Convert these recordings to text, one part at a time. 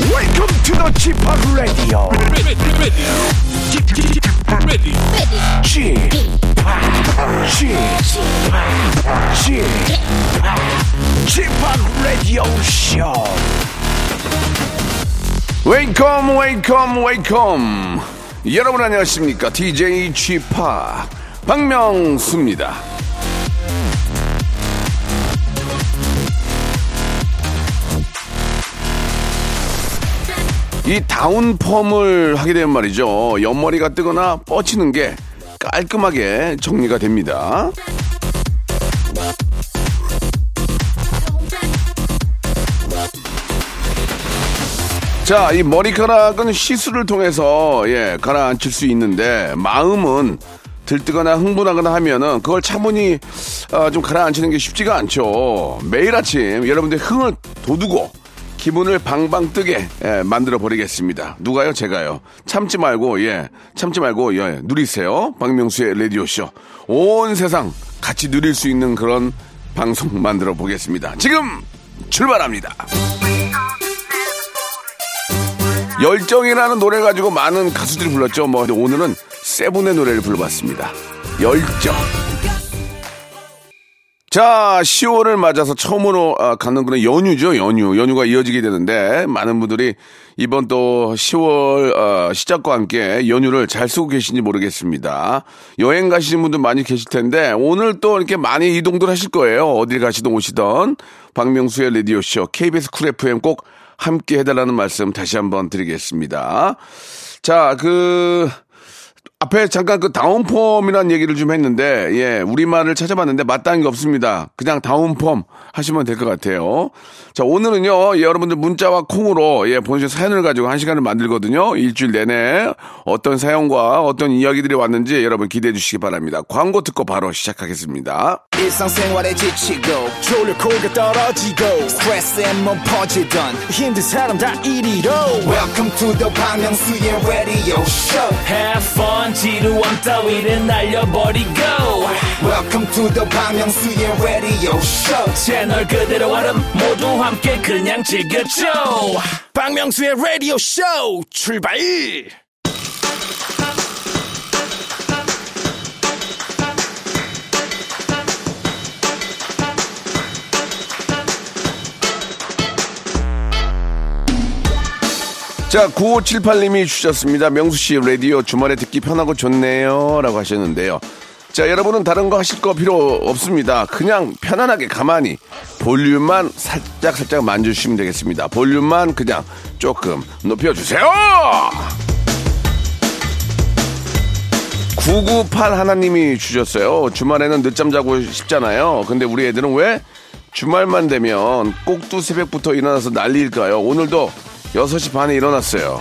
Welcome to the 쥐파 Radio. 쥐파 Radio Show. Welcome, welcome, welcome. 여러분 안녕하십니까? DJ 쥐파 박명수입니다. 이 다운펌을 하게 되면 말이죠, 옆머리가 뜨거나 뻗치는 게 깔끔하게 정리가 됩니다. 자, 이 머리카락은 시술을 통해서 가라앉힐 수 있는데, 마음은 들뜨거나 흥분하거나 하면은 그걸 차분히 좀 가라앉히는 게 쉽지가 않죠. 매일 아침 여러분들의 흥을 돋우고 기분을 방방 뜨게 만들어 버리겠습니다. 누가요? 제가요. 참지 말고 누리세요. 박명수의 라디오쇼. 온 세상 같이 누릴 수 있는 그런 방송 만들어 보겠습니다. 지금 출발합니다. 열정이라는 노래 가지고 많은 가수들이 불렀죠. 뭐 오늘은 세븐의 노래를 불러봤습니다. 열정. 자, 10월을 맞아서 처음으로 가는 그런 연휴죠. 연휴가 이어지게 되는데, 많은 분들이 이번 또 10월 시작과 함께 연휴를 잘 쓰고 계신지 모르겠습니다. 여행 가시는 분들 많이 계실 텐데, 오늘 또 이렇게 많이 이동들 하실 거예요. 어딜 가시든 오시든 박명수의 라디오쇼 KBS 쿨 FM 꼭 함께 해달라는 말씀 다시 한번 드리겠습니다. 자, 앞에 잠깐 그 다운펌이라는 얘기를 좀 했는데, 우리말을 찾아봤는데 마땅한 게 없습니다. 그냥 다운펌 하시면 될 것 같아요. 자, 오늘은요, 여러분들 문자와 콩으로, 보내주신 사연을 가지고 한 시간을 만들거든요. 일주일 내내 어떤 사연과 어떤 이야기들이 왔는지 여러분 기대해 주시기 바랍니다. 광고 듣고 바로 시작하겠습니다. 일상생활에 지치고, 졸려 코가 떨어지고, 스트레스에 몸 퍼지던, 힘든 사람 다 이리로. Welcome to the 박명수의 radio show. Have fun. 지루한 따위를 날려버리고 Welcome to the 박명수의 radio show. 채널 그대로 와름 모두 함께 그냥 즐겨줘. 박명수의 radio show 출발. 자, 9578님이 주셨습니다. 명수씨, 라디오 주말에 듣기 편하고 좋네요. 라고 하셨는데요. 자, 여러분은 다른 거 하실 거 필요 없습니다. 그냥 편안하게 가만히 볼륨만 살짝 만져주시면 되겠습니다. 볼륨만 그냥 조금 높여주세요! 998 하나님이 주셨어요. 주말에는 늦잠 자고 싶잖아요. 근데 우리 애들은 왜 주말만 되면 꼭두 새벽부터 일어나서 난리일까요? 오늘도 6시 반에 일어났어요.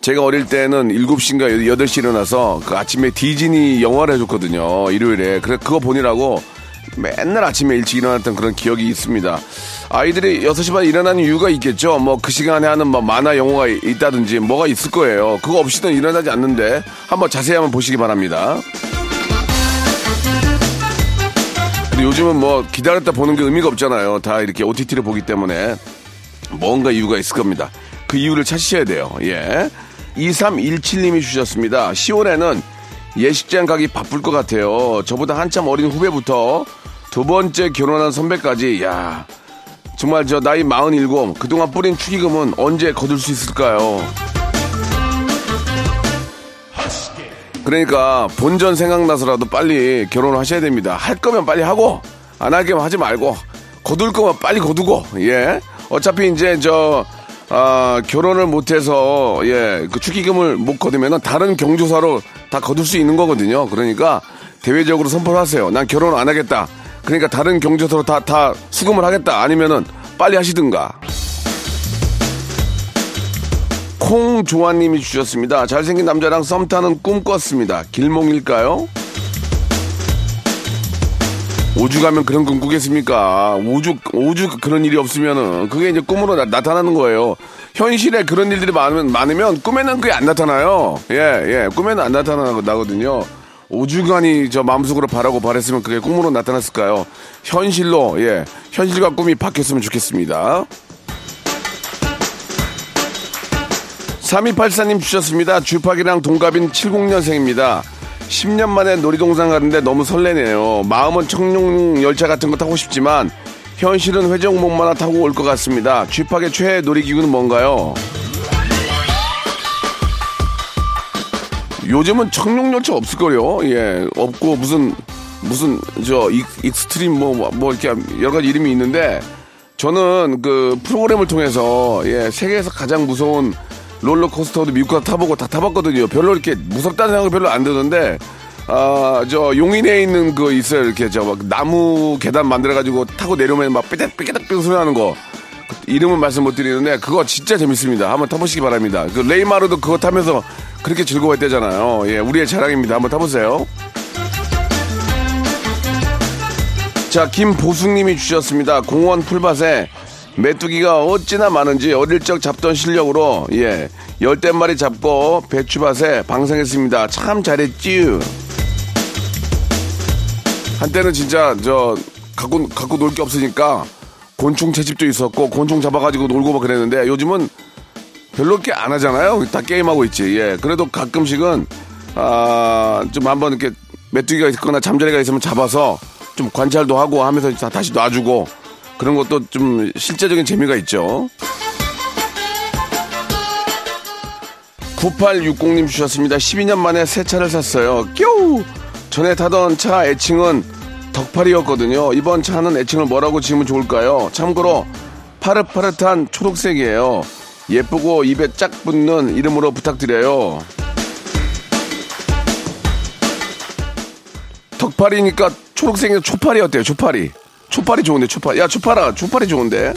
제가 어릴 때는 7시인가 8시에 일어나서 그 아침에 디즈니 영화를 해줬거든요. 일요일에. 그래, 그거 보느라고 맨날 아침에 일찍 일어났던 그런 기억이 있습니다. 아이들이 6시 반에 일어나는 이유가 있겠죠. 뭐 그 시간에 하는 뭐 만화 영화가 있다든지 뭐가 있을 거예요. 그거 없이는 일어나지 않는데 한번 자세히 한번 보시기 바랍니다. 요즘은 뭐 기다렸다 보는 게 의미가 없잖아요. 다 이렇게 OTT를 보기 때문에 뭔가 이유가 있을 겁니다. 그 이유를 찾으셔야 돼요. 2317님이 주셨습니다. 10월에는 예식장 가기 바쁠 것 같아요. 저보다 한참 어린 후배부터 두 번째 결혼한 선배까지, 야, 정말 저 나이 47, 그동안 뿌린 축의금은 언제 거둘 수 있을까요? 그러니까 본전 생각나서라도 빨리 결혼을 하셔야 됩니다. 할 거면 빨리 하고, 안 할 거면 하지 말고, 거둘 거면 빨리 거두고. 어차피 이제 결혼을 못해서 그 축의금을 못 거두면은 다른 경조사로 다 거둘 수 있는 거거든요. 그러니까 대외적으로 선포를 하세요. 난 결혼 안 하겠다. 그러니까 다른 경조사로 다 수금을 하겠다. 아니면은 빨리 하시든가. 콩조아님이 주셨습니다. 잘생긴 남자랑 썸타는 꿈 꿨습니다. 길몽일까요? 오죽 하면 그런 꿈 꾸겠습니까? 오죽 그런 일이 없으면은 그게 이제 꿈으로 나타나는 거예요. 현실에 그런 일들이 많으면 꿈에는 그게 안 나타나요. 꿈에는 안 나타나거든요. 5주간이 저 마음속으로 바라고 바랬으면 그게 꿈으로 나타났을까요? 현실로, 예, 현실과 꿈이 바뀌었으면 좋겠습니다. 3284님 주셨습니다. 주파기랑 동갑인 70년생입니다. 10년 만에 놀이동산 가는데 너무 설레네요. 마음은 청룡 열차 같은 거 타고 싶지만 현실은 회전목마 하나 타고 올 것 같습니다. 쥐팍의 최애 놀이기구는 뭔가요? 요즘은 청룡 열차 없을걸요? 예, 없고 무슨 저 익스트림 뭐 이렇게 여러 가지 이름이 있는데, 저는 그 프로그램을 통해서, 예, 세계에서 가장 무서운 롤러코스터도 미국 가서 타보고 다 타봤거든요. 별로 이렇게 무섭다는 생각이 별로 안 드는데, 아, 저 용인에 있는 그 있어요. 이렇게 저 막 나무 계단 만들어가지고 타고 내려오면 막 삐딱삐딱 소리 나는 거. 이름은 말씀 못 드리는데 그거 진짜 재밌습니다. 한번 타보시기 바랍니다. 그 레이마르도 그거 타면서 그렇게 즐거워했대잖아요. 예, 우리의 자랑입니다. 한번 타보세요. 자, 김보숙님이 주셨습니다. 공원 풀밭에 메뚜기가 어찌나 많은지 어릴 적 잡던 실력으로, 예, 10마리 잡고 배추밭에 방생했습니다. 참 잘했지요. 한때는 진짜 저 갖고 놀 게 없으니까 곤충 채집도 있었고 곤충 잡아가지고 놀고 막 그랬는데, 요즘은 별로 이렇게 안 하잖아요. 다 게임하고 있지. 예, 그래도 가끔씩은 좀 한번 이렇게 메뚜기가 있거나 잠자리가 있으면 잡아서 좀 관찰도 하고 하면서 다시 놔주고, 그런 것도 좀 실제적인 재미가 있죠. 9860님 주셨습니다. 12년 만에 새 차를 샀어요. 뀨! 전에 타던 차 애칭은 덕파리였거든요. 이번 차는 애칭을 뭐라고 지으면 좋을까요? 참고로 파릇파릇한 초록색이에요. 예쁘고 입에 쫙 붙는 이름으로 부탁드려요. 덕파리니까 초록색이 초파리 어때요? 초파리. 초파리 좋은데, 초파리. 야, 초파라. 초파리 좋은데.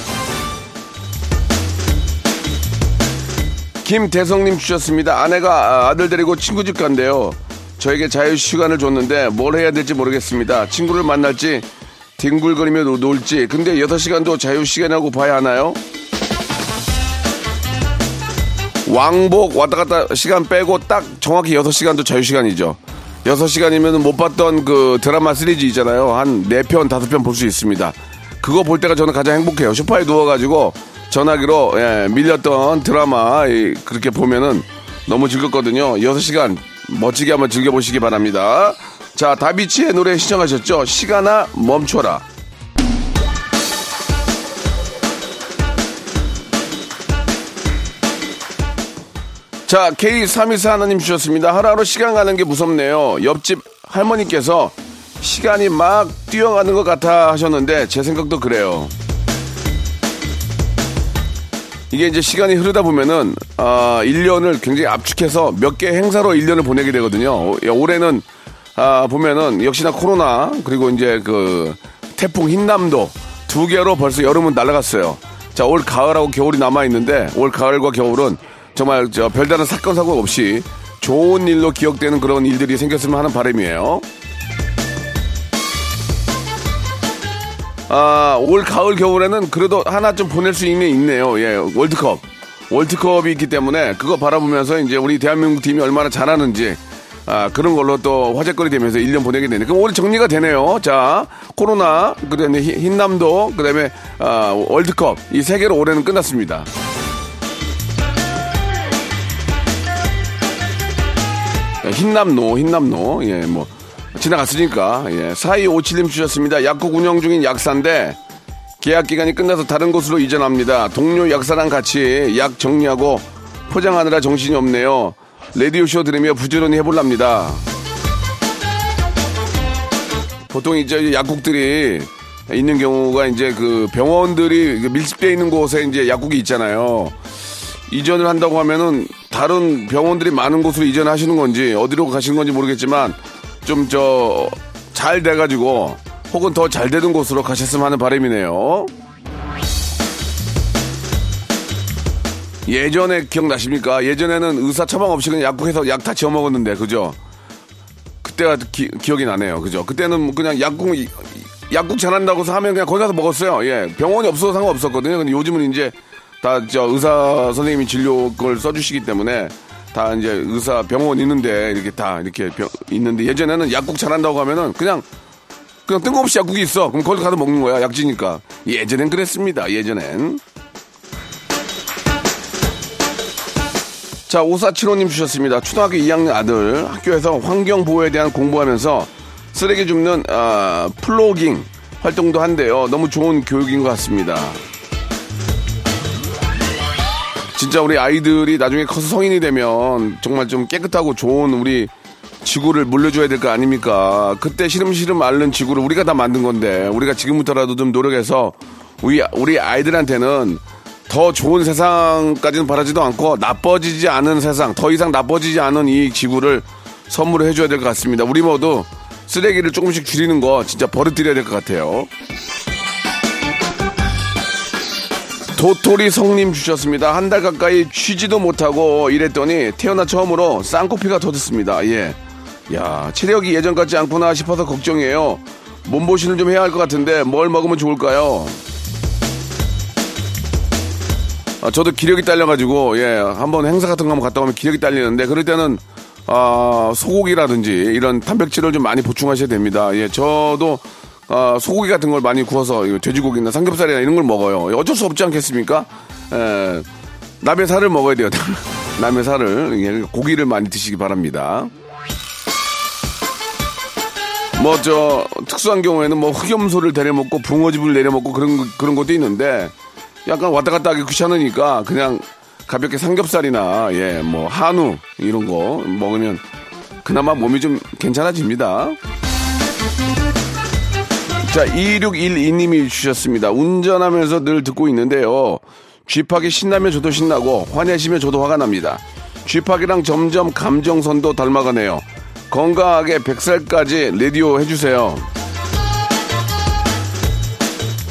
김대성님 주셨습니다. 아내가 아들 데리고 친구 집 간대요. 저에게 자유시간을 줬는데 뭘 해야 될지 모르겠습니다. 친구를 만날지 뒹굴거리며 놀지. 근데 6시간도 자유시간이라고 봐야 하나요? 왕복 왔다 갔다 시간 빼고 딱 정확히 6시간도 자유시간이죠. 6시간이면 못 봤던 그 드라마 시리즈 있잖아요. 한 4편, 5편 볼 수 있습니다. 그거 볼 때가 저는 가장 행복해요. 소파에 누워가지고 전화기로, 예, 밀렸던 드라마, 예, 그렇게 보면은 너무 즐겁거든요. 6시간 멋지게 한번 즐겨보시기 바랍니다. 자, 다비치의 노래 시청하셨죠? 시간아 멈춰라. 자, K324 하나님 주셨습니다. 하루하루 시간 가는 게 무섭네요. 옆집 할머니께서 시간이 막 뛰어가는 것 같아 하셨는데 제 생각도 그래요. 이게 이제 시간이 흐르다 보면은 1년을 굉장히 압축해서 몇 개 행사로 1년을 보내게 되거든요. 올해는 보면은 역시나 코로나, 그리고 이제 그 태풍 힌남도 2개로 벌써 여름은 날아갔어요. 자, 올 가을하고 겨울이 남아있는데, 올 가을과 겨울은 정말 저 별다른 사건 사고 없이 좋은 일로 기억되는 그런 일들이 생겼으면 하는 바람이에요. 아, 올 가을 겨울에는 그래도 하나 좀 보낼 수 있네요. 예, 월드컵이 있기 때문에 그거 바라보면서 이제 우리 대한민국 팀이 얼마나 잘하는지, 그런 걸로 또 화제거리 되면서 1년 보내게 되네. 그럼 올 정리가 되네요. 자, 코로나, 그다음에 힌남도, 그다음에 월드컵, 이 세 개로 올해는 끝났습니다. 힌남로, 예, 뭐, 지나갔으니까, 예. 4257님 주셨습니다. 약국 운영 중인 약사인데, 계약 기간이 끝나서 다른 곳으로 이전합니다. 동료 약사랑 같이 약 정리하고 포장하느라 정신이 없네요. 라디오쇼 들으며 부지런히 해볼랍니다. 보통 이제 약국들이 있는 경우가 이제 그 병원들이 밀집되어 있는 곳에 이제 약국이 있잖아요. 이전을 한다고 하면은 다른 병원들이 많은 곳으로 이전하시는 건지 어디로 가시는 건지 모르겠지만 좀 잘 돼가지고 혹은 더 잘 되는 곳으로 가셨으면 하는 바람이네요. 예전에 기억나십니까? 예전에는 의사 처방 없이 그냥 약국에서 약 다 지어 먹었는데, 그죠? 그때가 기억이 나네요. 그죠? 그때는 그냥 약국 잘한다고 하면 그냥 거기 가서 먹었어요. 예, 병원이 없어서 상관없었거든요. 근데 요즘은 이제 다 저 의사 선생님이 진료 그걸 써주시기 때문에 다 이제 의사 병원 있는데 이렇게 다 이렇게 있는데 예전에는 약국 잘한다고 하면은 그냥 뜬금없이 약국이 있어. 그럼 거기 가서 먹는 거야. 약지니까. 예전엔 그랬습니다. 예전엔. 자, 5475님 주셨습니다. 초등학교 2학년 아들 학교에서 환경보호에 대한 공부하면서 쓰레기 줍는 플로깅 활동도 한대요. 너무 좋은 교육인 것 같습니다. 진짜 우리 아이들이 나중에 커서 성인이 되면 정말 좀 깨끗하고 좋은 우리 지구를 물려줘야 될 거 아닙니까? 그때 시름시름 앓는 지구를 우리가 다 만든 건데 우리가 지금부터라도 좀 노력해서 우리 아이들한테는 더 좋은 세상까지는 바라지도 않고 나빠지지 않은 세상, 더 이상 나빠지지 않은 이 지구를 선물을 해줘야 될 것 같습니다. 우리 모두 쓰레기를 조금씩 줄이는 거 진짜 버릇들여야 될 것 같아요. 도토리 성님 주셨습니다. 한 달 가까이 쉬지도 못하고 일했더니 태어나 처음으로 쌍코피가 터졌습니다. 예. 야, 체력이 예전 같지 않구나 싶어서 걱정이에요. 몸보신을 좀 해야 할 것 같은데 뭘 먹으면 좋을까요? 저도 기력이 딸려가지고, 예, 한번 행사 같은 거 한번 갔다 오면 기력이 딸리는데, 그럴 때는, 소고기라든지, 이런 단백질을 좀 많이 보충하셔야 됩니다. 예, 저도, 소고기 같은 걸 많이 구워서, 돼지고기나 삼겹살이나 이런 걸 먹어요. 어쩔 수 없지 않겠습니까? 예, 남의 살을 먹어야 돼요. 남의 살을, 예, 고기를 많이 드시기 바랍니다. 뭐, 특수한 경우에는 뭐, 흑염소를 내려먹고, 붕어즙을 내려먹고, 그런 것도 있는데, 약간 왔다 갔다 하기 귀찮으니까 그냥 가볍게 삼겹살이나 예, 뭐 한우 이런 거 먹으면 그나마 몸이 좀 괜찮아집니다. 자, 2612님이 주셨습니다. 운전하면서 늘 듣고 있는데요. 쥐팍이 신나면 저도 신나고 화내시면 저도 화가 납니다. 쥐팍이랑 점점 감정선도 닮아가네요. 건강하게 100살까지 라디오 해주세요.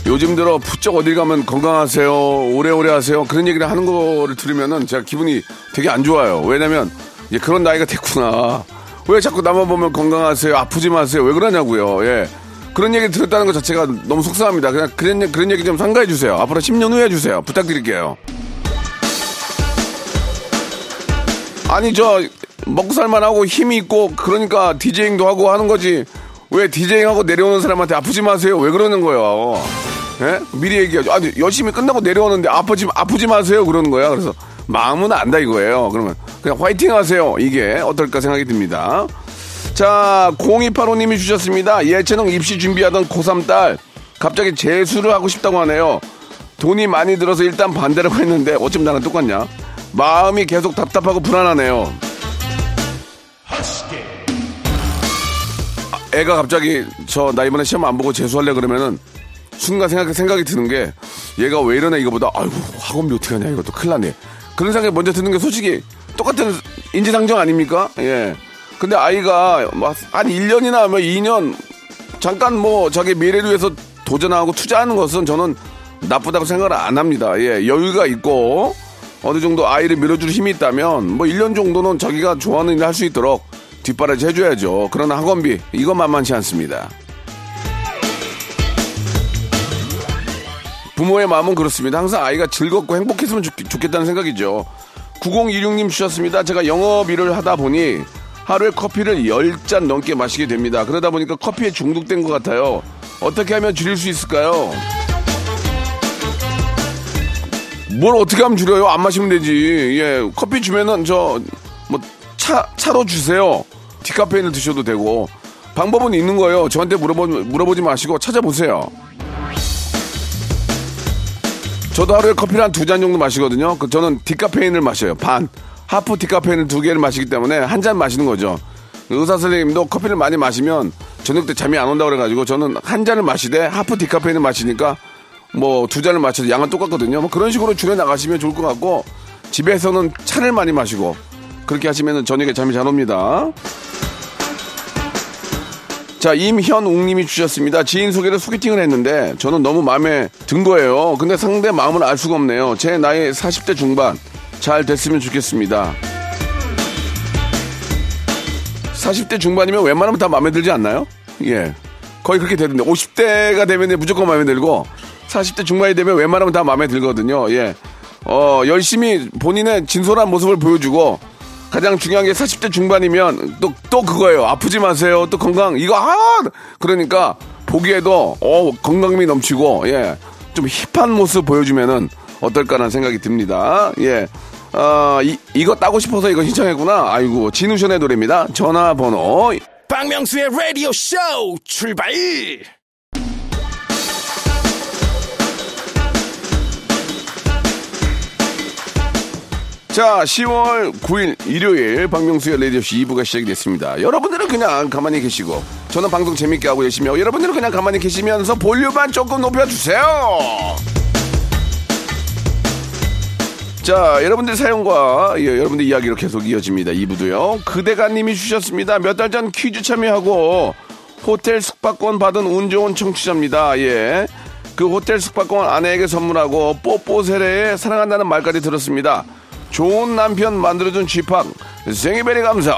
요즘 들어 부쩍 어딜 가면 건강하세요, 오래오래 하세요 그런 얘기를 하는 거를 들으면은 제가 기분이 되게 안 좋아요. 왜냐면 이제 그런 나이가 됐구나. 왜 자꾸 나만 보면 건강하세요, 아프지 마세요, 왜 그러냐고요. 예, 그런 얘기를 들었다는 것 자체가 너무 속상합니다. 그냥 그런 얘기 좀 삼가해 주세요. 앞으로 10년 후에 해주세요. 부탁드릴게요. 아니 저 먹고 살만하고 힘이 있고 그러니까 디제잉도 하고 하는 거지. 왜 디제잉하고 내려오는 사람한테 아프지 마세요, 왜 그러는 거예요? 예? 미리 얘기하죠. 아니, 열심히 끝나고 내려오는데 아프지 마세요, 그러는 거야. 그래서, 마음은 안다 이거예요. 그러면, 그냥 화이팅 하세요. 이게 어떨까 생각이 듭니다. 자, 0285님이 주셨습니다. 예체능 입시 준비하던 고3 딸, 갑자기 재수를 하고 싶다고 하네요. 돈이 많이 들어서 일단 반대라고 했는데, 어쩜 나랑 똑같냐? 마음이 계속 답답하고 불안하네요. 애가 갑자기, 나 이번에 시험 안 보고 재수할래 그러면은, 순간 생각이 드는 게 얘가 왜 이러냐 이거보다 아이고 학원비 어떻게 하냐 이것도 큰일 나네 그런 생각이 먼저 드는 게 솔직히 똑같은 인지상정 아닙니까? 예. 근데 아이가 막 한 1년이나 하면 2년 잠깐 뭐 자기 미래를 위해서 도전하고 투자하는 것은 저는 나쁘다고 생각을 안 합니다. 예. 여유가 있고 어느 정도 아이를 밀어줄 힘이 있다면 뭐 1년 정도는 자기가 좋아하는 일을 할 수 있도록 뒷바라지 해줘야죠. 그러나 학원비 이거 만만치 않습니다. 부모의 마음은 그렇습니다. 항상 아이가 즐겁고 행복했으면 좋겠다는 생각이죠. 9026님 주셨습니다. 제가 영업 일을 하다 보니 하루에 커피를 10잔 넘게 마시게 됩니다. 그러다 보니까 커피에 중독된 것 같아요. 어떻게 하면 줄일 수 있을까요? 뭘 어떻게 하면 줄여요? 안 마시면 되지. 예, 커피 주면은 차로 주세요. 디카페인을 드셔도 되고 방법은 있는 거예요. 저한테 물어보지 마시고 찾아보세요. 저도 하루에 커피를 한 2잔 정도 마시거든요. 저는 디카페인을 마셔요. 하프 디카페인을 2개를 마시기 때문에 한 잔 마시는 거죠. 의사 선생님도 커피를 많이 마시면 저녁 때 잠이 안 온다고 그래가지고 저는 한 잔을 마시되 하프 디카페인을 마시니까 2잔을 마셔도 양은 똑같거든요. 그런 식으로 줄여나가시면 좋을 것 같고 집에서는 차를 많이 마시고 그렇게 하시면 저녁에 잠이 잘 옵니다. 자, 임현웅님이 주셨습니다. 지인 소개로 소개팅을 했는데 저는 너무 마음에 든 거예요. 근데 상대 마음을 알 수가 없네요. 제 나이 40대 중반 잘 됐으면 좋겠습니다. 40대 중반이면 웬만하면 다 마음에 들지 않나요? 예, 거의 그렇게 되는데 50대가 되면 무조건 마음에 들고 40대 중반이 되면 웬만하면 다 마음에 들거든요. 예, 열심히 본인의 진솔한 모습을 보여주고 가장 중요한 게 40대 중반이면 또 그거예요. 아프지 마세요. 또 건강 이거 그러니까 보기에도 건강미 넘치고 예 좀 힙한 모습 보여주면은 어떨까라는 생각이 듭니다. 예. 이거 따고 싶어서 이거 신청했구나. 아이고, 진우션의 노래입니다. 전화번호. 박명수의 라디오 쇼 출발! 자, 10월 9일 일요일 박명수의 라디오 쇼 2부가 시작이 됐습니다. 여러분들은 그냥 가만히 계시고 저는 방송 재밌게 하고 열심히 하고 여러분들은 그냥 가만히 계시면서 볼륨만 조금 높여주세요. 자, 여러분들 사연과 예, 여러분들 이야기로 계속 이어집니다. 2부도요. 그대가님이 주셨습니다. 몇 달 전 퀴즈 참여하고 호텔 숙박권 받은 운 좋은 청취자입니다. 예, 그 호텔 숙박권 아내에게 선물하고 뽀뽀 세례에 사랑한다는 말까지 들었습니다. 좋은 남편 만들어준 쥐팍 생일베리 감사.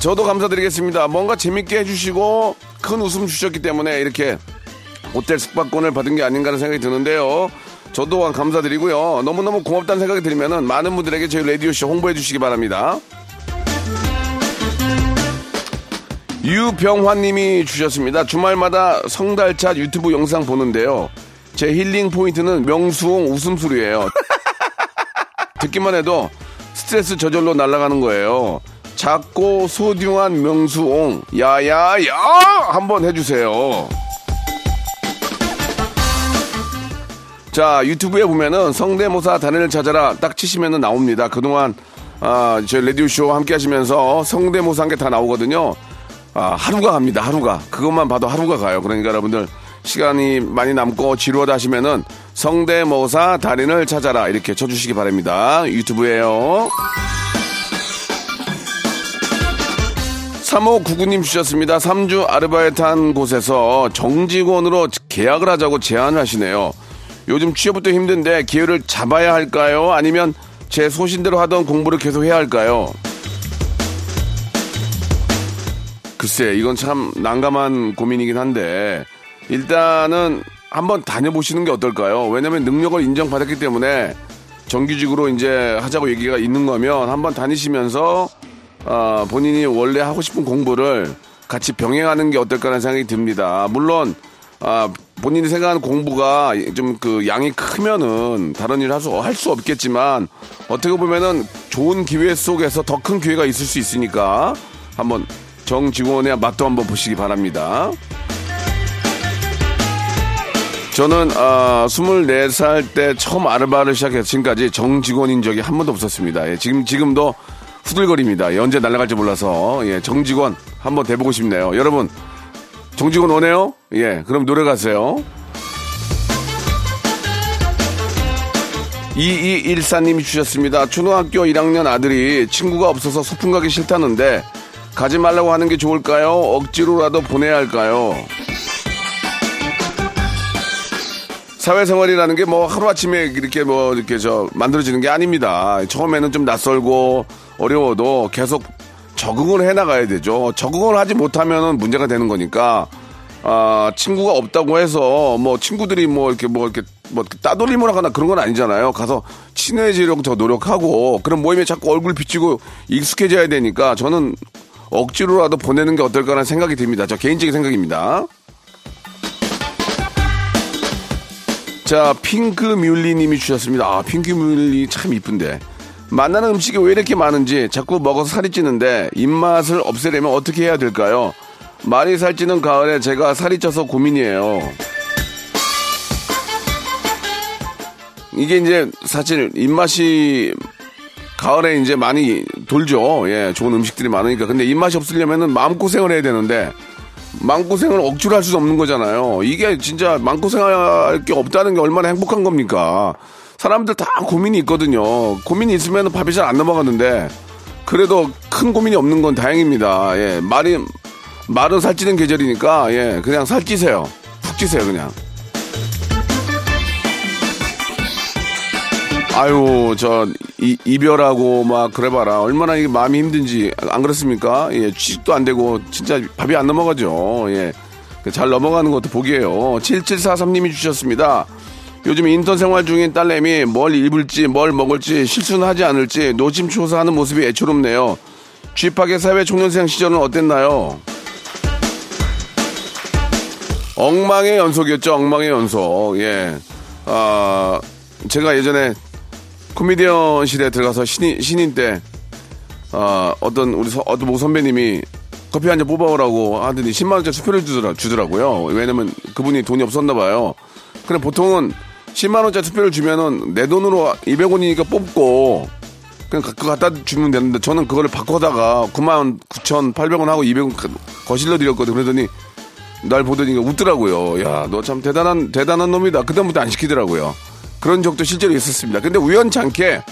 저도 감사드리겠습니다. 뭔가 재밌게 해주시고 큰 웃음 주셨기 때문에 이렇게 호텔 숙박권을 받은 게 아닌가 하는 생각이 드는데요. 저 또한 감사드리고요. 너무너무 고맙다는 생각이 들면은 많은 분들에게 저희 라디오쇼 홍보해 주시기 바랍니다. 유병환님이 주셨습니다. 주말마다 성달차 유튜브 영상 보는데요. 제 힐링 포인트는 명수홍 웃음소리예요. 듣기만 해도 스트레스 저절로 날아가는 거예요. 작고 소중한 명수홍 야야야 한번 해주세요. 자, 유튜브에 보면은 성대모사 달인을 찾아라 딱 치시면은 나옵니다. 그동안 저희 라디오쇼 함께 하시면서 성대모사 한 게 다 나오거든요. 하루가 갑니다. 하루가. 그것만 봐도 하루가 가요. 그러니까 여러분들 시간이 많이 남고 지루하다 하시면은 성대모사 달인을 찾아라 이렇게 쳐주시기 바랍니다. 유튜브에요. 3599님 주셨습니다. 3주 아르바이트 한 곳에서 정직원으로 계약을 하자고 제안을 하시네요. 요즘 취업부터 힘든데 기회를 잡아야 할까요? 아니면 제 소신대로 하던 공부를 계속 해야 할까요? 글쎄, 이건 참 난감한 고민이긴 한데 일단은 한번 다녀보시는 게 어떨까요? 왜냐면 능력을 인정받았기 때문에 정규직으로 이제 하자고 얘기가 있는 거면 한번 다니시면서 본인이 원래 하고 싶은 공부를 같이 병행하는 게 어떨까라는 생각이 듭니다. 물론 본인이 생각하는 공부가 좀 그 양이 크면은 다른 일을 할 수 없겠지만 어떻게 보면은 좋은 기회 속에서 더 큰 기회가 있을 수 있으니까 한번 정직원의 맛도 한번 보시기 바랍니다. 저는 24살 때 처음 아르바를 시작해서 지금까지 정직원인 적이 한 번도 없었습니다. 예, 지금도 후들거립니다. 예, 언제 날아갈지 몰라서 예, 정직원 한번 돼보고 싶네요. 여러분 정직원 오네요? 예, 그럼 노래 가세요. 2214님이 주셨습니다. 초등학교 1학년 아들이 친구가 없어서 소풍 가기 싫다는데 가지 말라고 하는 게 좋을까요? 억지로라도 보내야 할까요? 사회생활이라는 게 뭐 하루아침에 이렇게 만들어지는 게 아닙니다. 처음에는 좀 낯설고 어려워도 계속 적응을 해나가야 되죠. 적응을 하지 못하면 문제가 되는 거니까, 친구가 없다고 해서, 친구들이 이렇게 따돌림을 하거나 그런 건 아니잖아요. 가서 친해지려고 더 노력하고, 그런 모임에 자꾸 얼굴 비치고 익숙해져야 되니까, 저는 억지로라도 보내는 게 어떨까라는 생각이 듭니다. 저 개인적인 생각입니다. 자, 핑크뮬리 님이 주셨습니다. 핑크뮬리 참 이쁜데. 만나는 음식이 왜 이렇게 많은지 자꾸 먹어서 살이 찌는데 입맛을 없애려면 어떻게 해야 될까요? 많이 살찌는 가을에 제가 살이 쪄서 고민이에요. 이게 이제 사실 입맛이 가을에 이제 많이 돌죠. 예, 좋은 음식들이 많으니까. 근데 입맛이 없으려면은 마음고생을 해야 되는데 마음고생을 억지로 할 수 없는 거잖아요. 이게 진짜 마음고생할 게 없다는 게 얼마나 행복한 겁니까? 사람들 다 고민이 있거든요. 고민이 있으면 밥이 잘 안 넘어가는데 그래도 큰 고민이 없는 건 다행입니다. 예, 말은 살찌는 계절이니까 예, 그냥 살찌세요. 푹 찌세요 그냥. 아유, 저 이별하고 막 그래봐라 얼마나 이게 마음이 힘든지 안 그렇습니까? 예, 취직도 안 되고 진짜 밥이 안 넘어가죠. 예, 잘 넘어가는 것도 복이에요. 7743님이 주셨습니다. 요즘 인턴 생활 중인 딸내미 뭘 입을지 뭘 먹을지 실수는 하지 않을지 노심초사하는 모습이 애처롭네요. 쥐팍의 사회 청년생 시절은 어땠나요? 엉망의 연속이었죠. 엉망의 연속. 예. 아, 제가 예전에 코미디언 시대에 들어가서 신인 때 어떤 우리 모 선배님이 커피 한 잔 뽑아오라고 하더니 10만 원짜리 수표를 주더라고요. 왜냐면 그분이 돈이 없었나 봐요. 그래 보통은 10만 원짜리 수표를 주면은 내 돈으로 200원이니까 뽑고 그냥 그거 갖다 주면 되는데 저는 그거를 바꿔다가 99,800원 하고 200원 거실러 드렸거든요. 그러더니 날 보더니 웃더라고요. 야, 너 참 대단한 놈이다. 그다음부터 안 시키더라고요. 그런 적도 실제로 있었습니다. 근데 우연찮게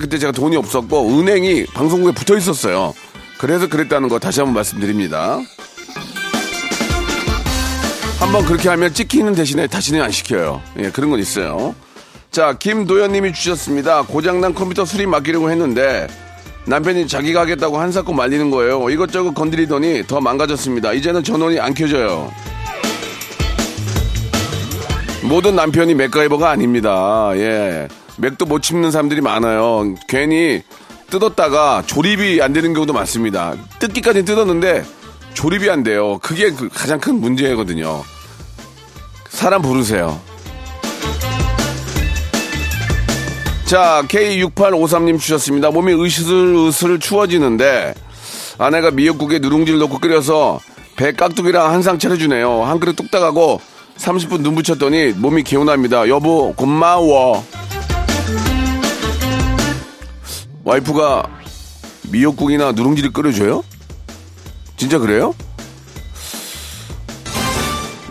그때 제가 돈이 없었고 은행이 방송국에 붙어 있었어요. 그래서 그랬다는 거 다시 한번 말씀드립니다. 한번 그렇게 하면 찍히는 대신에 다시는 안 시켜요. 예, 그런 건 있어요. 자, 김도현님이 주셨습니다. 고장난 컴퓨터 수리 맡기려고 했는데 남편이 자기가 하겠다고 한사코 말리는 거예요. 이것저것 건드리더니 더 망가졌습니다. 이제는 전원이 안 켜져요. 모든 남편이 맥가이버가 아닙니다. 예, 맥도 못 짚는 사람들이 많아요. 괜히 뜯었다가 조립이 안 되는 경우도 많습니다. 뜯기까지는 뜯었는데 조립이 안 돼요. 그게 가장 큰 문제거든요. 사람 부르세요. 자, K6853님 주셨습니다. 몸이 으슬으슬 추워지는데 아내가 미역국에 누룽지를 넣고 끓여서 배 깍두기랑 한상 차려주네요. 한 그릇 뚝딱 하고 30분 눈 붙였더니 몸이 개운합니다. 여보 고마워. 와이프가 미역국이나 누룽지를 끓여줘요? 진짜 그래요?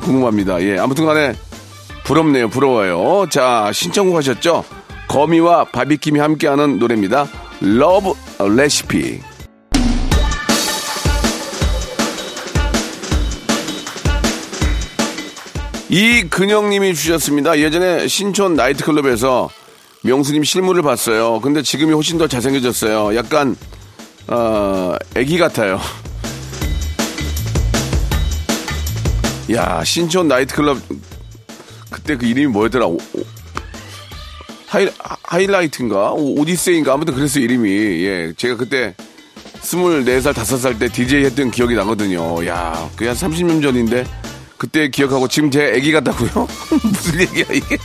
궁금합니다. 예, 아무튼 간에 부럽네요. 부러워요. 자, 신청곡 하셨죠? 거미와 바비킴이 함께하는 노래입니다. 러브 레시피. 이근영님이 주셨습니다. 예전에 신촌 나이트클럽에서 명수님 실물을 봤어요. 근데 지금이 훨씬 더 잘생겨졌어요. 약간 애기 같아요. 야, 신촌 나이트클럽 그때 그 이름이 뭐였더라? 하이라이트인가? 오디세이인가? 아무튼 그랬어요, 이름이. 예. 제가 그때 24살, 5살 때 DJ 했던 기억이 나거든요. 야, 그게 한 30년 전인데, 그때 기억하고 지금 제 애기 같다고요? 무슨 얘기야, 이게?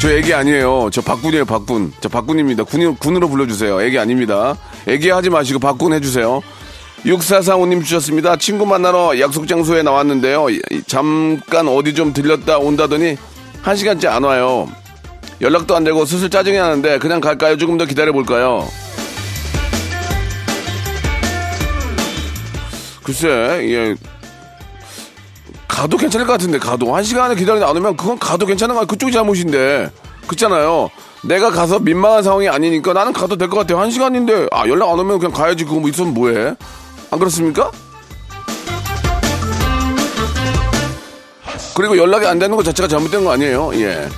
저 애기 아니에요. 저 박군이에요, 박군. 저 박군입니다. 군으로 불러주세요. 애기 아닙니다. 애기 하지 마시고 박군 해주세요. 6445님 주셨습니다. 친구 만나러 약속 장소에 나왔는데요. 잠깐 어디 좀 들렸다 온다더니 1시간째 안 와요. 연락도 안 되고 슬슬 짜증이 나는데 그냥 갈까요? 조금 더 기다려볼까요? 글쎄, 예. 가도 괜찮을 것 같은데, 가도. 1시간을 기다리다 안 오면 그건 가도 괜찮은 거 그쪽이 잘못인데. 그렇잖아요. 내가 가서 민망한 상황이 아니니까 나는 가도 될 것 같아요. 1시간인데, 아, 연락 안 오면 그냥 가야지. 그거 뭐 있으면 뭐해? 안 그렇습니까? 그리고 연락이 안 되는 것 자체가 잘못된 거 아니에요. 예.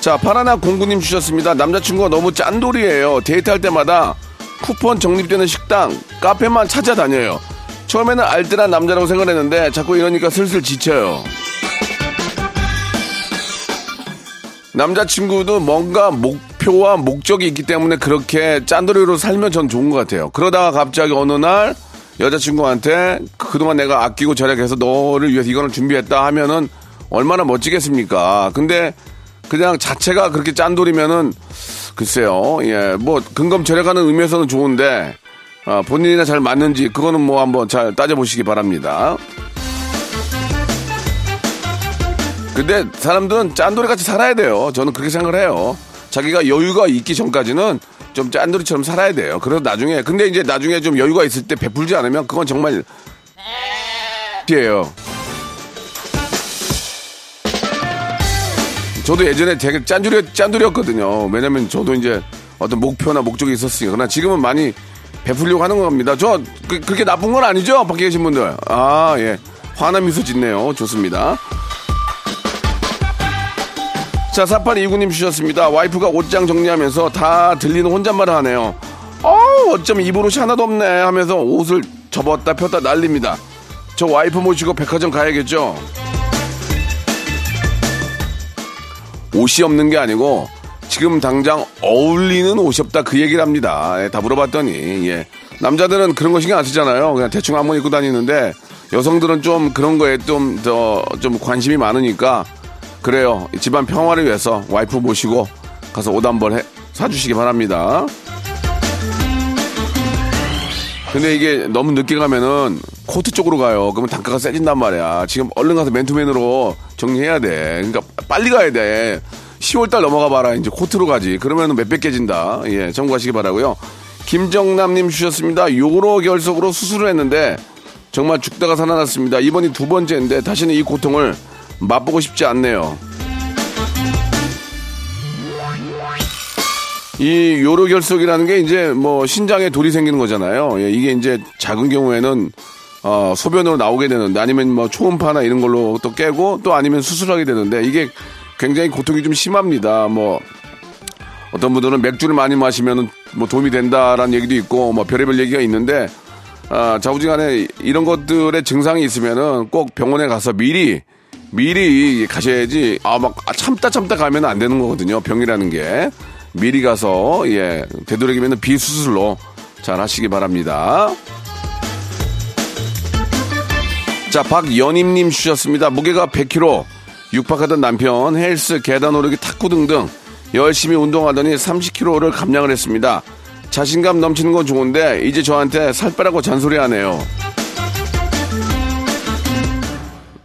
자, 파라나 공구님 주셨습니다. 남자친구가 너무 짠돌이에요. 데이트할 때마다 쿠폰 적립되는 식당, 카페만 찾아다녀요. 처음에는 알뜰한 남자라고 생각했는데 자꾸 이러니까 슬슬 지쳐요. 남자친구도 뭔가 목표와 목적이 있기 때문에 그렇게 짠돌이로 살면 전 좋은 것 같아요. 그러다가 갑자기 어느 날 여자친구한테 그동안 내가 아끼고 절약해서 너를 위해서 이거를 준비했다 하면은 얼마나 멋지겠습니까? 근데 그냥 자체가 그렇게 짠돌이면은 글쎄요, 예, 뭐 근검절약하는 의미에서는 좋은데 본인이나 잘 맞는지 그거는 뭐 한번 잘 따져보시기 바랍니다. 근데 사람들은 짠돌이같이 살아야 돼요. 저는 그렇게 생각을 해요. 자기가 여유가 있기 전까지는 좀 짠돌이처럼 살아야 돼요. 그래서 나중에, 근데 이제 나중에 좀 여유가 있을 때 베풀지 않으면 그건 정말 예요. 저도 예전에 되게 짠돌이였거든요. 왜냐면 저도 이제 어떤 목표나 목적이 있었으니까. 그러나 지금은 많이 베풀려고 하는 겁니다. 저 그렇게 나쁜 건 아니죠? 밖에 계신 분들. 아, 예. 환한 미소 짓네요. 좋습니다. 자, 4829님 주셨습니다. 와이프가 옷장 정리하면서 다 들리는 혼잣말을 하네요. 어쩜 입을 옷이 하나도 없네 하면서 옷을 접었다 폈다 난립니다. 저 와이프 모시고 백화점 가야겠죠? 옷이 없는 게 아니고 지금 당장 어울리는 옷이 없다 그 얘기를 합니다. 예, 다 물어봤더니 예. 남자들은 그런 거 신경 안 쓰잖아요. 그냥 대충 한번 입고 다니는데 여성들은 좀 그런 거에 좀 더 좀 관심이 많으니까 그래요. 집안 평화를 위해서 와이프 모시고 가서 옷 한번 사주시기 바랍니다. 근데 이게 너무 늦게 가면은 코트 쪽으로 가요. 그러면 단가가 세진단 말이야. 지금 얼른 가서 맨투맨으로 정리해야 돼. 그러니까 빨리 가야 돼. 10월달 넘어가 봐라. 이제 코트로 가지. 그러면 몇백 깨진다. 예, 참고하시기 바라고요. 김정남님 주셨습니다. 요로 결석으로 수술을 했는데 정말 죽다가 살아났습니다. 이번이 두 번째인데 다시는 이 고통을 맛보고 싶지 않네요. 이 요로 결석이라는 게 이제 뭐 신장에 돌이 생기는 거잖아요. 예, 이게 이제 작은 경우에는 소변으로 나오게 되는데 아니면 뭐 초음파나 이런 걸로 또 깨고 또 아니면 수술하게 되는데 이게 굉장히 고통이 좀 심합니다. 뭐 어떤 분들은 맥주를 많이 마시면 뭐 도움이 된다라는 얘기도 있고 뭐 별의별 얘기가 있는데 자우지간에 이런 것들의 증상이 있으면은 꼭 병원에 가서 미리 가셔야지 막 참다 가면 안 되는 거거든요. 병이라는 게. 미리 가서 예 되도록이면 비수술로 잘 하시기 바랍니다. 자, 박연임님 주셨습니다. 무게가 100kg 육박하던 남편 헬스, 계단 오르기, 탁구 등등 열심히 운동하더니 30kg를 감량을 했습니다. 자신감 넘치는 건 좋은데 이제 저한테 살 빼라고 잔소리하네요.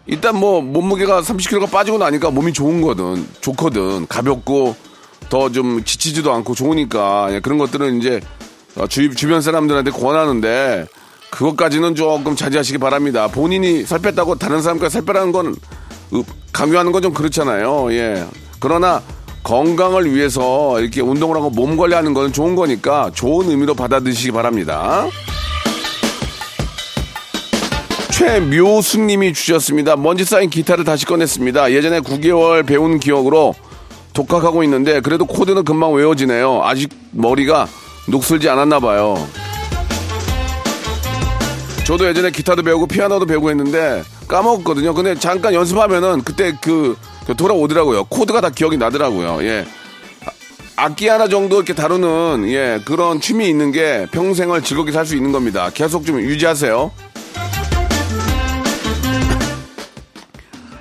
일단 뭐 몸무게가 30kg가 빠지고 나니까 몸이 좋거든. 가볍고 더 좀 지치지도 않고 좋으니까 그런 것들은 이제 주변 사람들한테 권하는데 그것까지는 조금 자제하시기 바랍니다. 본인이 살 뺐다고 다른 사람까지 살 빼라는 건 강요하는 건 좀 그렇잖아요. 예. 그러나 건강을 위해서 이렇게 운동을 하고 몸 관리하는 건 좋은 거니까 좋은 의미로 받아들이시기 바랍니다. 최묘수님이 주셨습니다. 먼지 쌓인 기타를 다시 꺼냈습니다. 예전에 9개월 배운 기억으로 독학하고 있는데 그래도 코드는 금방 외워지네요. 아직 머리가 녹슬지 않았나 봐요. 저도 예전에 기타도 배우고 피아노도 배우고 했는데 까먹었거든요. 근데 잠깐 연습하면은 그때 그 돌아오더라고요. 코드가 다 기억이 나더라고요. 예, 악기 하나 정도 이렇게 다루는 예 그런 취미 있는 게 평생을 즐겁게 살 수 있는 겁니다. 계속 좀 유지하세요.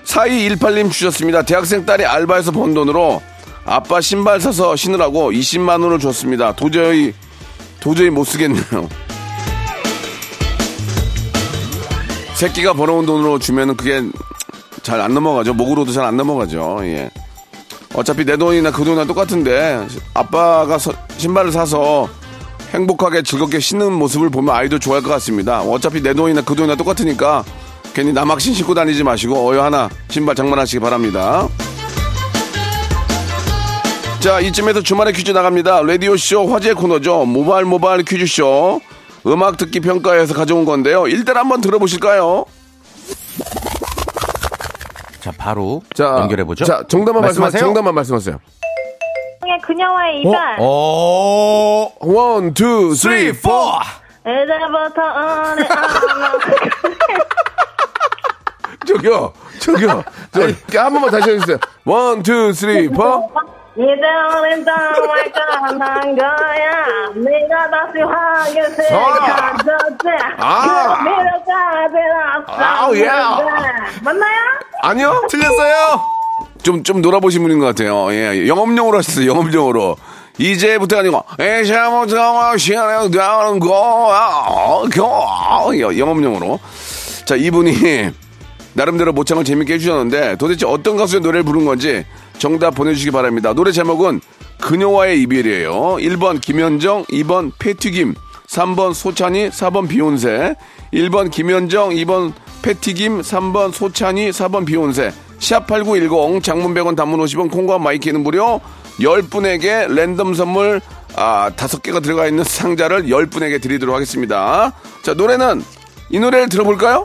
4218님 주셨습니다. 대학생 딸이 알바해서 번 돈으로 아빠 신발 사서 신으라고 20만 원을 줬습니다. 도저히 못 쓰겠네요. 새끼가 벌어온 돈으로 주면은 그게 잘 안 넘어가죠. 목으로도 잘 안 넘어가죠. 예. 어차피 내 돈이나 그 돈이나 똑같은데 아빠가 신발을 사서 행복하게 즐겁게 신는 모습을 보면 아이도 좋아할 것 같습니다. 어차피 내 돈이나 그 돈이나 똑같으니까 괜히 남학신 신고 다니지 마시고 어여 하나 신발 장만하시기 바랍니다. 자, 이쯤에서 주말에 퀴즈 나갑니다. 라디오쇼 화제 코너죠. 모바일 퀴즈쇼. 음악 듣기 평가에서 가져온 건데요. 일단 한번 들어보실까요? 자, 바로 연결해보죠. 자, 정답만 말씀하세요. 그녀와의 이별. 1, 2, 3, 4. 이제부터 오늘 저기요. 한 번만 다시 해주세요. 1, 2, 3, 4. 이제 오늘 정말 떠난 거야. 네가 다시 화하게 생각하셨지. 아. 그 미래가 되었어. 맞나요? 아니요. 틀렸어요. 좀 놀아보신 분인 것 같아요. 예. 영업용으로 하셨어요. 이제부터 아니고 에샤모정아 시아랑 다운 거야. 영업용으로. 자, 이분이 나름대로 모창을 재밌게 해주셨는데 도대체 어떤 가수의 노래를 부른 건지 정답 보내주시기 바랍니다. 노래 제목은 그녀와의 이별이에요. 1번 김현정, 2번 패튀김, 3번 소찬이, 4번 비욘세. 1번 김현정, 2번 패튀김, 3번 소찬이, 4번 비욘세. 샵8910 장문 100원 단문 50원 콩과 마이키는 무료. 10분에게 랜덤 선물 5개가 들어가 있는 상자를 10분에게 드리도록 하겠습니다. 자, 노래는 이 노래를 들어볼까요?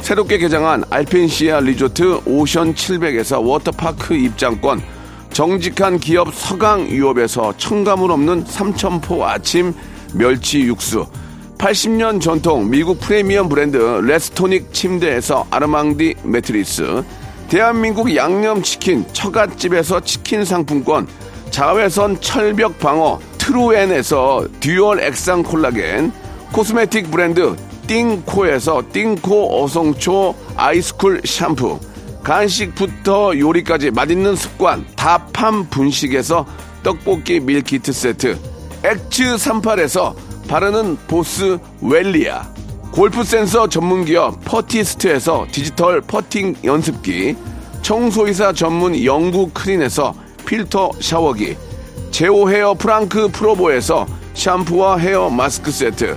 새롭게 개장한 알펜시아 리조트 오션 700에서 워터파크 입장권, 정직한 기업 서강유업에서 첨가물 없는 삼천포 아침 멸치 육수, 80년 전통 미국 프리미엄 브랜드 레스토닉 침대에서 아르망디 매트리스, 대한민국 양념치킨 처갓집에서 치킨 상품권, 자외선 철벽 방어 트루엔에서 듀얼 액상 콜라겐, 코스메틱 브랜드 띵코에서 띵코 어성초 아이스쿨 샴푸, 간식부터 요리까지 맛있는 습관 다팜 분식에서 떡볶이 밀키트 세트, 엑츠38에서 바르는 보스 웰리아, 골프센서 전문기업 퍼티스트에서 디지털 퍼팅 연습기, 청소이사 전문 영구 크린에서 필터 샤워기, 제오헤어 프랑크 프로보에서 샴푸와 헤어 마스크 세트,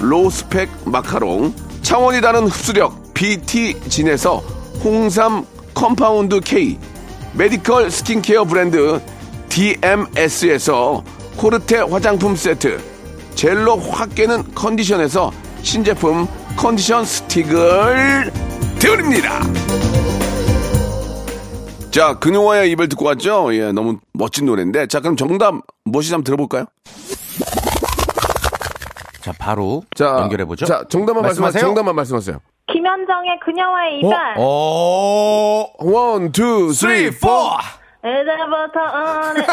로스펙 마카롱, 차원이 다른 흡수력 BT진에서 홍삼 컴파운드 K, 메디컬 스킨케어 브랜드 DMS에서 코르테 화장품 세트, 젤로 확 깨는 컨디션에서 신제품 컨디션 스틱을 드립니다. 자, 그녀와의 입을 듣고 왔죠? 예, 너무 멋진 노래인데. 자, 그럼 정답 무엇인지 한번 들어볼까요? 자, 바로 연결해보죠. 자, 정답만 말씀하세요. 정답만 말씀하세요. 김현정의 그녀와의 이별. 오, 1, 2, 3, 4. 이제부터 오늘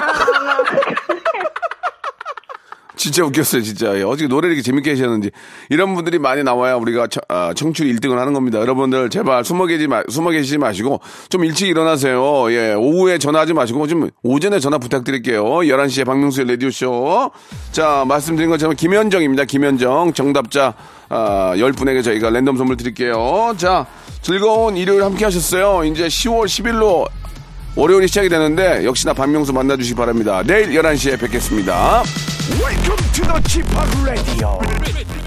진짜 웃겼어요, 진짜. 어떻게 노래를 이렇게 재밌게 하셨는지. 이런 분들이 많이 나와야 우리가 청출 1등을 하는 겁니다. 여러분들, 제발 숨어 계시지 마시고, 좀 일찍 일어나세요. 예, 오후에 전화하지 마시고, 좀 오전에 전화 부탁드릴게요. 11시에 박명수의 라디오쇼. 자, 말씀드린 것처럼 김현정입니다. 김현정. 정답자, 10분에게 저희가 랜덤 선물 드릴게요. 자, 즐거운 일요일 함께 하셨어요. 이제 10월 10일로 월요일이 시작이 되는데 역시나 박명수 만나주시기 바랍니다. 내일 11시에 뵙겠습니다. Welcome to the 쥐파 Radio.